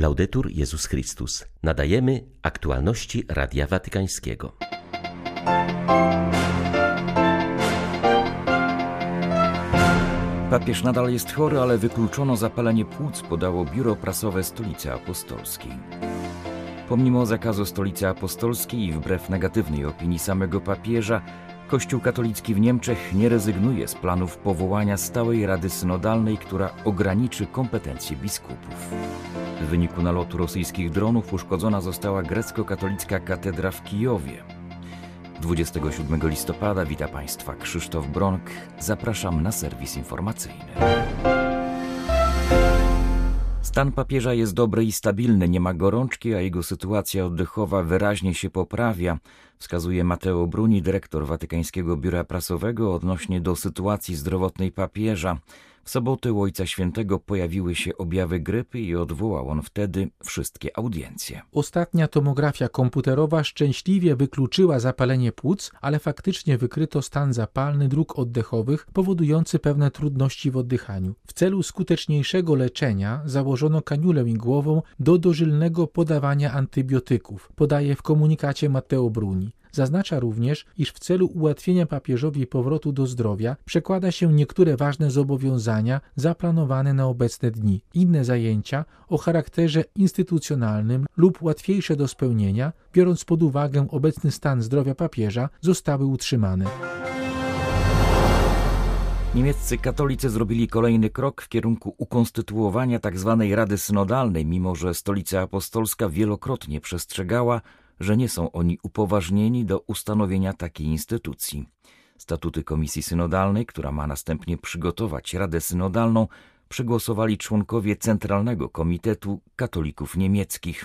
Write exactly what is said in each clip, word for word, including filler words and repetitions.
Laudetur Jezus Chrystus. Nadajemy aktualności Radia Watykańskiego. Papież nadal jest chory, ale wykluczono zapalenie płuc, podało biuro prasowe Stolicy Apostolskiej. Pomimo zakazu Stolicy Apostolskiej i wbrew negatywnej opinii samego papieża, Kościół katolicki w Niemczech nie rezygnuje z planów powołania stałej Rady Synodalnej, która ograniczy kompetencje biskupów. W wyniku nalotu rosyjskich dronów uszkodzona została grecko-katolicka katedra w Kijowie. dwudziestego siódmego listopada wita Państwa Krzysztof Bronk. Zapraszam na serwis informacyjny. Stan papieża jest dobry i stabilny, nie ma gorączki, a jego sytuacja oddechowa wyraźnie się poprawia, wskazuje Matteo Bruni, dyrektor Watykańskiego Biura Prasowego, odnośnie do sytuacji zdrowotnej papieża. W sobotę u Ojca Świętego pojawiły się objawy grypy i odwołał on wtedy wszystkie audiencje. Ostatnia tomografia komputerowa szczęśliwie wykluczyła zapalenie płuc, ale faktycznie wykryto stan zapalny dróg oddechowych powodujący pewne trudności w oddychaniu. W celu skuteczniejszego leczenia założono kaniulę igłową do dożylnego podawania antybiotyków, podaje w komunikacie Matteo Bruni. Zaznacza również, iż w celu ułatwienia papieżowi powrotu do zdrowia przekłada się niektóre ważne zobowiązania zaplanowane na obecne dni. Inne zajęcia o charakterze instytucjonalnym lub łatwiejsze do spełnienia, biorąc pod uwagę obecny stan zdrowia papieża, zostały utrzymane. Niemieccy katolicy zrobili kolejny krok w kierunku ukonstytuowania tzw. Rady Synodalnej, mimo że Stolica Apostolska wielokrotnie przestrzegała, że nie są oni upoważnieni do ustanowienia takiej instytucji. Statuty Komisji Synodalnej, która ma następnie przygotować Radę Synodalną, przegłosowali członkowie Centralnego Komitetu Katolików Niemieckich.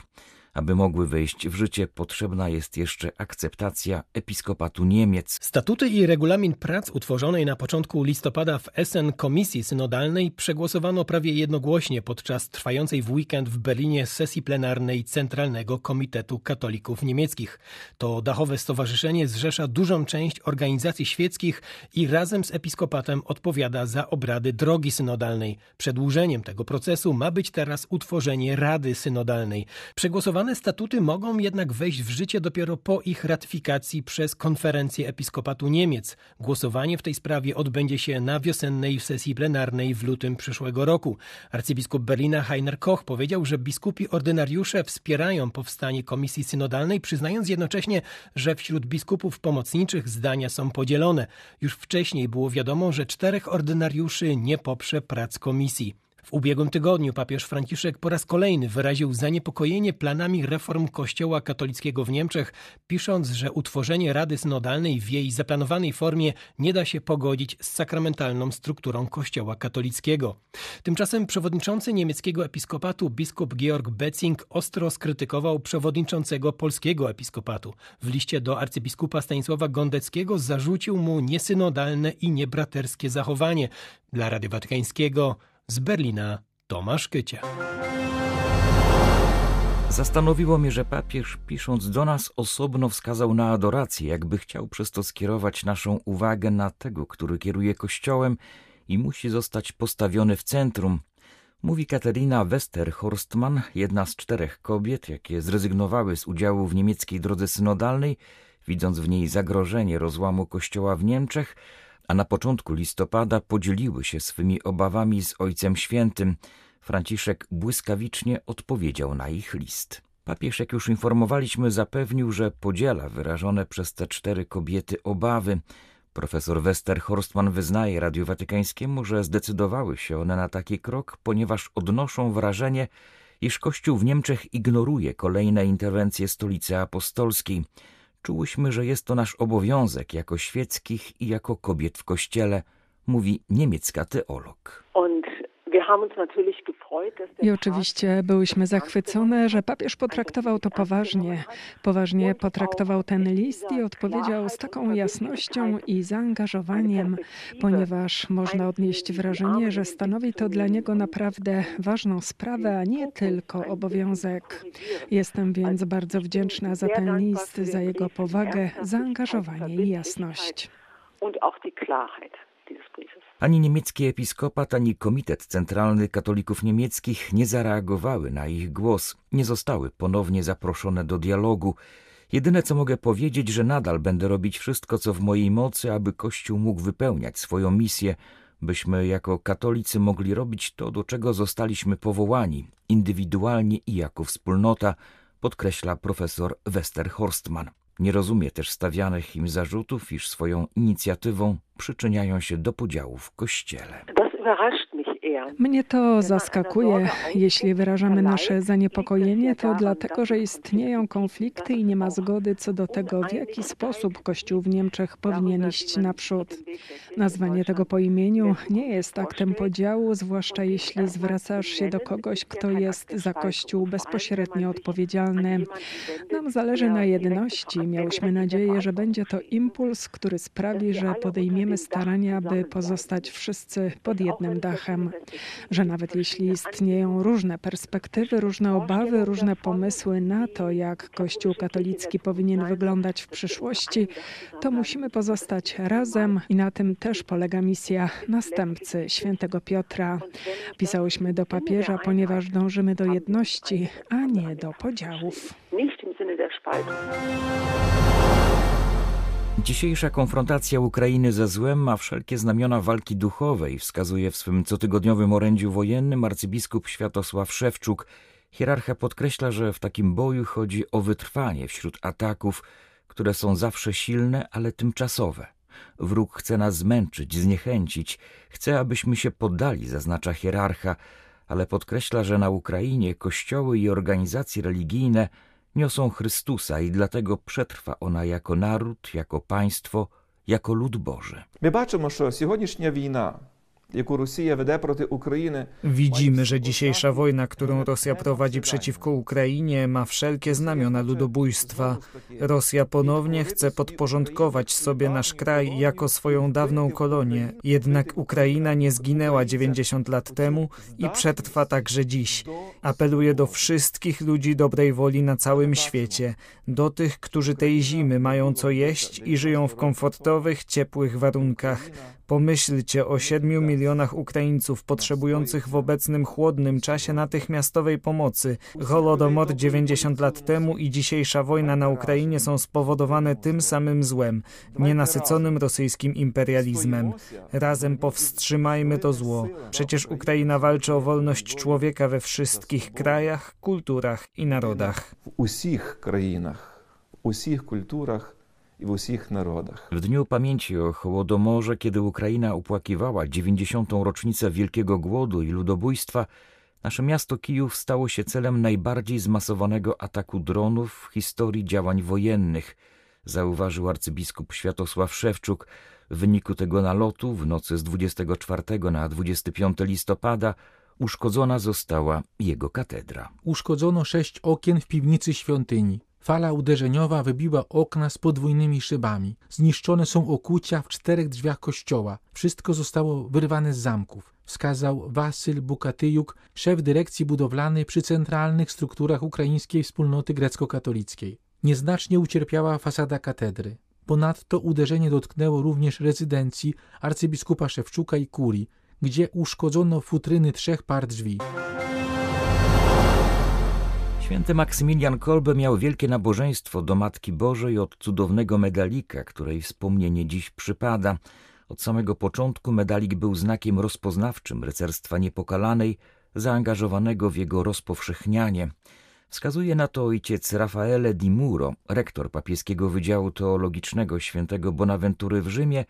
Aby mogły wejść w życie, potrzebna jest jeszcze akceptacja Episkopatu Niemiec. Statuty i regulamin prac utworzonej na początku listopada w Essen Komisji Synodalnej przegłosowano prawie jednogłośnie podczas trwającej w weekend w Berlinie sesji plenarnej Centralnego Komitetu Katolików Niemieckich. To dachowe stowarzyszenie zrzesza dużą część organizacji świeckich i razem z Episkopatem odpowiada za obrady drogi synodalnej. Przedłużeniem tego procesu ma być teraz utworzenie Rady Synodalnej. Przegłosowano statuty mogą jednak wejść w życie dopiero po ich ratyfikacji przez Konferencję Episkopatu Niemiec. Głosowanie w tej sprawie odbędzie się na wiosennej sesji plenarnej w lutym przyszłego roku. Arcybiskup Berlina Heiner Koch powiedział, że biskupi ordynariusze wspierają powstanie Komisji Synodalnej, przyznając jednocześnie, że wśród biskupów pomocniczych zdania są podzielone. Już wcześniej było wiadomo, że czterech ordynariuszy nie poprze prac komisji. W ubiegłym tygodniu papież Franciszek po raz kolejny wyraził zaniepokojenie planami reform Kościoła katolickiego w Niemczech, pisząc, że utworzenie Rady Synodalnej w jej zaplanowanej formie nie da się pogodzić z sakramentalną strukturą Kościoła katolickiego. Tymczasem przewodniczący niemieckiego episkopatu biskup Georg Betzing ostro skrytykował przewodniczącego polskiego episkopatu. W liście do arcybiskupa Stanisława Gądeckiego zarzucił mu niesynodalne i niebraterskie zachowanie. Dla Rady Watykańskiego z Berlina Tomasz Kycie. Zastanowiło mnie, że papież, pisząc do nas, osobno wskazał na adorację, jakby chciał przez to skierować naszą uwagę na tego, który kieruje Kościołem i musi zostać postawiony w centrum. Mówi Katharina Westerhorstmann, jedna z czterech kobiet, jakie zrezygnowały z udziału w niemieckiej drodze synodalnej, widząc w niej zagrożenie rozłamu Kościoła w Niemczech, a na początku listopada podzieliły się swymi obawami z Ojcem Świętym. Franciszek błyskawicznie odpowiedział na ich list. Papież, jak już informowaliśmy, zapewnił, że podziela wyrażone przez te cztery kobiety obawy. Profesor Westerhorstmann wyznaje Radiu Watykańskiemu, że zdecydowały się one na taki krok, ponieważ odnoszą wrażenie, iż Kościół w Niemczech ignoruje kolejne interwencje Stolicy Apostolskiej. Czułyśmy, że jest to nasz obowiązek jako świeckich i jako kobiet w Kościele, mówi niemiecka teolog. I oczywiście byłyśmy zachwycone, że papież potraktował to poważnie. Poważnie potraktował ten list i odpowiedział z taką jasnością i zaangażowaniem, ponieważ można odnieść wrażenie, że stanowi to dla niego naprawdę ważną sprawę, a nie tylko obowiązek. Jestem więc bardzo wdzięczna za ten list, za jego powagę, zaangażowanie i jasność. Ani niemiecki episkopat, ani Komitet Centralny Katolików Niemieckich nie zareagowały na ich głos, nie zostały ponownie zaproszone do dialogu. Jedyne, co mogę powiedzieć, że nadal będę robić wszystko, co w mojej mocy, aby Kościół mógł wypełniać swoją misję, byśmy jako katolicy mogli robić to, do czego zostaliśmy powołani, indywidualnie i jako wspólnota, podkreśla profesor Westerhorstmann. Nie rozumie też stawianych im zarzutów, iż swoją inicjatywą przyczyniają się do podziału w Kościele. Mnie to zaskakuje. Jeśli wyrażamy nasze zaniepokojenie, to dlatego, że istnieją konflikty i nie ma zgody co do tego, w jaki sposób Kościół w Niemczech powinien iść naprzód. Nazwanie tego po imieniu nie jest aktem podziału, zwłaszcza jeśli zwracasz się do kogoś, kto jest za Kościół bezpośrednio odpowiedzialny. Nam zależy na jedności. Miałyśmy nadzieję, że będzie to impuls, który sprawi, że podejmiemy starania, by pozostać wszyscy pod jednym dachem. Że nawet jeśli istnieją różne perspektywy, różne obawy, różne pomysły na to, jak Kościół katolicki powinien wyglądać w przyszłości, to musimy pozostać razem i na tym też polega misja następcy świętego Piotra. Pisałyśmy do papieża, ponieważ dążymy do jedności, a nie do podziałów. Dzisiejsza konfrontacja Ukrainy ze złem ma wszelkie znamiona walki duchowej, wskazuje w swym cotygodniowym orędziu wojennym arcybiskup Światosław Szewczuk. Hierarcha podkreśla, że w takim boju chodzi o wytrwanie wśród ataków, które są zawsze silne, ale tymczasowe. Wróg chce nas zmęczyć, zniechęcić, chce, abyśmy się poddali, zaznacza hierarcha, ale podkreśla, że na Ukrainie kościoły i organizacje religijne niosą Chrystusa i dlatego przetrwa ona jako naród, jako państwo, jako lud Boży. Widzimy, że dzisiejsza wojna, którą Rosja prowadzi przeciwko Ukrainie, ma wszelkie znamiona ludobójstwa. Rosja ponownie chce podporządkować sobie nasz kraj jako swoją dawną kolonię. Jednak Ukraina nie zginęła dziewięćdziesiąt lat temu i przetrwa także dziś. Apeluję do wszystkich ludzi dobrej woli na całym świecie, do tych, którzy tej zimy mają co jeść i żyją w komfortowych, ciepłych warunkach. Pomyślcie o siedmiu milionach Ukraińców potrzebujących w obecnym chłodnym czasie natychmiastowej pomocy. Holodomor dziewięćdziesiąt lat temu i dzisiejsza wojna na Ukrainie są spowodowane tym samym złem, nienasyconym rosyjskim imperializmem. Razem powstrzymajmy to zło. Przecież Ukraina walczy o wolność człowieka we wszystkich krajach, kulturach i narodach. W wszystkich krajach, w wszystkich kulturach, i w wszystkich narodach. W Dniu Pamięci o Hołodomorze, kiedy Ukraina upłakiwała dziewięćdziesiątą rocznicę Wielkiego Głodu i ludobójstwa, nasze miasto Kijów stało się celem najbardziej zmasowanego ataku dronów w historii działań wojennych, zauważył arcybiskup Światosław Szewczuk. W wyniku tego nalotu w nocy z dwudziestego czwartego na dwudziesty piąty listopada uszkodzona została jego katedra. Uszkodzono sześć okien w piwnicy świątyni. Fala uderzeniowa wybiła okna z podwójnymi szybami. Zniszczone są okucia w czterech drzwiach kościoła. Wszystko zostało wyrwane z zamków, wskazał Wasyl Bukatiuk, szef dyrekcji budowlanej przy centralnych strukturach ukraińskiej wspólnoty grecko-katolickiej. Nieznacznie ucierpiała fasada katedry. Ponadto uderzenie dotknęło również rezydencji arcybiskupa Szewczuka i kurii, gdzie uszkodzono futryny trzech par drzwi. Święty Maksymilian Kolbe miał wielkie nabożeństwo do Matki Bożej od cudownego medalika, której wspomnienie dziś przypada. Od samego początku medalik był znakiem rozpoznawczym Rycerstwa Niepokalanej, zaangażowanego w jego rozpowszechnianie. Wskazuje na to ojciec Raffaele Di Muro, rektor papieskiego Wydziału Teologicznego Świętego Bonaventury w Rzymie,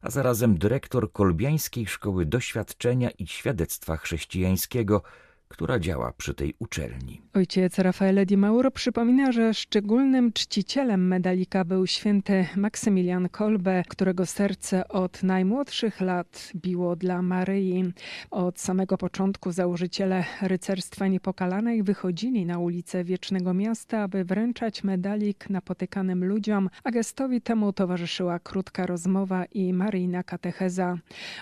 a zarazem dyrektor kolbiańskiej Szkoły Doświadczenia i Świadectwa Chrześcijańskiego, która działa przy tej uczelni. Ojciec Raffaele Di Muro przypomina, że szczególnym czcicielem medalika był święty Maksymilian Kolbe, którego serce od najmłodszych lat biło dla Maryi. Od samego początku założyciele Rycerstwa Niepokalanej wychodzili na ulice Wiecznego Miasta, aby wręczać medalik napotykanym ludziom, a gestowi temu towarzyszyła krótka rozmowa i maryjna katecheza.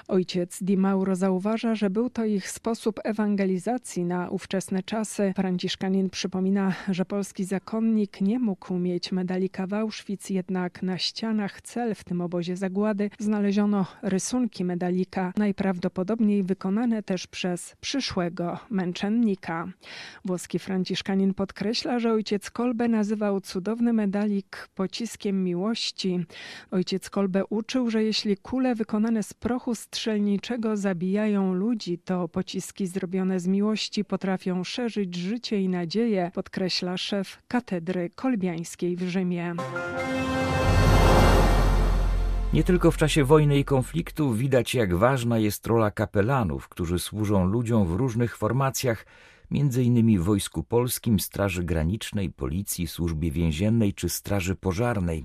Ojciec Di Muro zauważa, że był to ich sposób ewangelizacji, refleksji na ówczesne czasy. Franciszkanin przypomina, że polski zakonnik nie mógł mieć medalika w Auschwitz, jednak na ścianach cel w tym obozie zagłady znaleziono rysunki medalika, najprawdopodobniej wykonane też przez przyszłego męczennika. Włoski franciszkanin podkreśla, że ojciec Kolbe nazywał cudowny medalik pociskiem miłości. Ojciec Kolbe uczył, że jeśli kule wykonane z prochu strzelniczego zabijają ludzi, to pociski zrobione z miłości potrafią szerzyć życie i nadzieję, podkreśla szef katedry kolbiańskiej w Rzymie. Nie tylko w czasie wojny i konfliktu widać, jak ważna jest rola kapelanów, którzy służą ludziom w różnych formacjach, między innymi w Wojsku Polskim, Straży Granicznej, Policji, Służbie Więziennej czy Straży Pożarnej.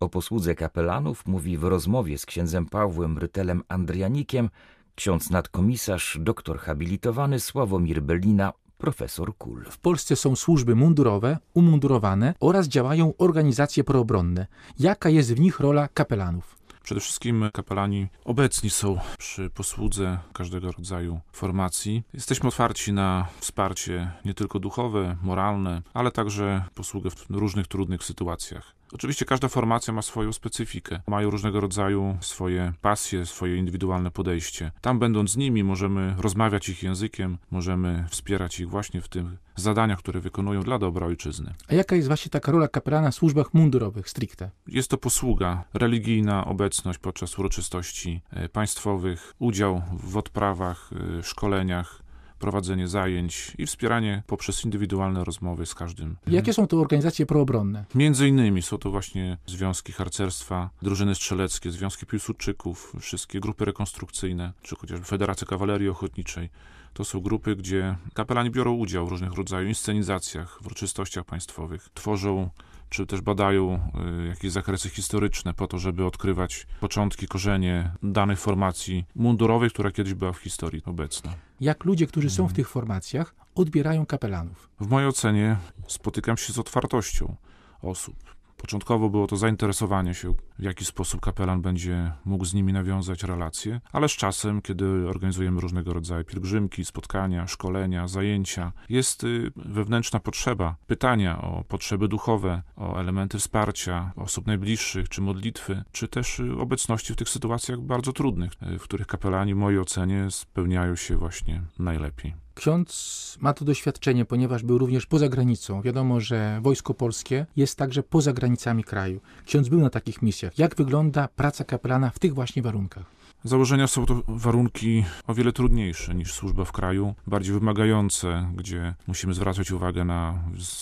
O posłudze kapelanów mówi w rozmowie z księdzem Pawłem Rytelem Andrianikiem ksiądz nadkomisarz, doktor habilitowany Sławomir Belina, profesor Kul. W Polsce są służby mundurowe, umundurowane oraz działają organizacje proobronne. Jaka jest w nich rola kapelanów? Przede wszystkim kapelani obecni są przy posłudze każdego rodzaju formacji. Jesteśmy otwarci na wsparcie nie tylko duchowe, moralne, ale także posługę w różnych trudnych sytuacjach. Oczywiście każda formacja ma swoją specyfikę, mają różnego rodzaju swoje pasje, swoje indywidualne podejście. Tam będąc z nimi możemy rozmawiać ich językiem, możemy wspierać ich właśnie w tym zadaniach, które wykonują dla dobra ojczyzny. A jaka jest właśnie taka rola kapelana w służbach mundurowych stricte? Jest to posługa, religijna obecność podczas uroczystości państwowych, udział w odprawach, szkoleniach, prowadzenie zajęć i wspieranie poprzez indywidualne rozmowy z każdym. Jakie są to organizacje proobronne? Między innymi są to właśnie związki harcerstwa, drużyny strzeleckie, związki piłsudczyków, wszystkie grupy rekonstrukcyjne, czy chociażby Federacja Kawalerii Ochotniczej. To są grupy, gdzie kapelani biorą udział w różnych rodzaju inscenizacjach, w uroczystościach państwowych, tworzą czy też badają jakieś zakresy historyczne po to, żeby odkrywać początki, korzenie danych formacji mundurowych, która kiedyś była w historii obecna. Jak ludzie, którzy są w tych formacjach, odbierają kapelanów? W mojej ocenie spotykam się z otwartością osób. Początkowo było to zainteresowanie się, w jaki sposób kapelan będzie mógł z nimi nawiązać relacje, ale z czasem, kiedy organizujemy różnego rodzaju pielgrzymki, spotkania, szkolenia, zajęcia, jest wewnętrzna potrzeba, pytania o potrzeby duchowe, o elementy wsparcia osób najbliższych, czy modlitwy, czy też obecności w tych sytuacjach bardzo trudnych, w których kapelani, w mojej ocenie, spełniają się właśnie najlepiej. Ksiądz ma to doświadczenie, ponieważ był również poza granicą. Wiadomo, że Wojsko Polskie jest także poza granicami kraju. Ksiądz był na takich misjach. Jak wygląda praca kapelana w tych właśnie warunkach? Z założenia są to warunki o wiele trudniejsze niż służba w kraju, bardziej wymagające, gdzie musimy zwracać uwagę na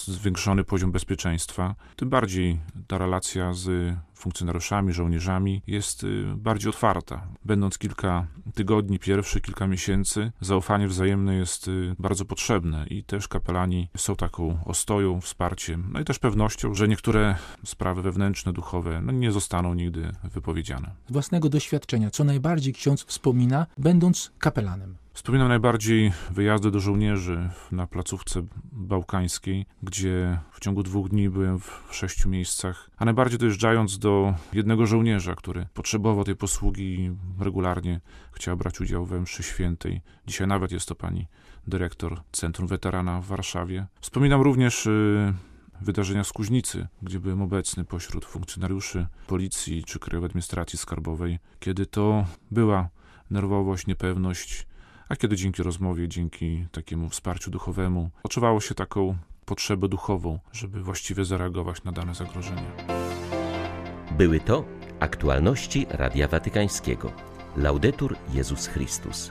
zwiększony poziom bezpieczeństwa. Tym bardziej ta relacja z funkcjonariuszami, żołnierzami jest bardziej otwarta. Będąc kilka tygodni, pierwszy, kilka miesięcy, zaufanie wzajemne jest bardzo potrzebne i też kapelani są taką ostoją, wsparciem, no i też pewnością, że niektóre sprawy wewnętrzne, duchowe no nie zostaną nigdy wypowiedziane. Z własnego doświadczenia, co najbardziej ksiądz wspomina, będąc kapelanem? Wspominam najbardziej wyjazdy do żołnierzy na placówce bałkańskiej, gdzie w ciągu dwóch dni byłem w sześciu miejscach, a najbardziej dojeżdżając do jednego żołnierza, który potrzebował tej posługi i regularnie chciał brać udział we mszy świętej. Dzisiaj nawet jest to pani dyrektor Centrum Weterana w Warszawie. Wspominam również yy, wydarzenia z Kuźnicy, gdzie byłem obecny pośród funkcjonariuszy policji czy Krajowej Administracji Skarbowej, kiedy to była nerwowość, niepewność, a kiedy dzięki rozmowie, dzięki takiemu wsparciu duchowemu odczuwało się taką potrzebę duchową, żeby właściwie zareagować na dane zagrożenie. Były to aktualności Radia Watykańskiego. Laudetur Jezus Chrystus.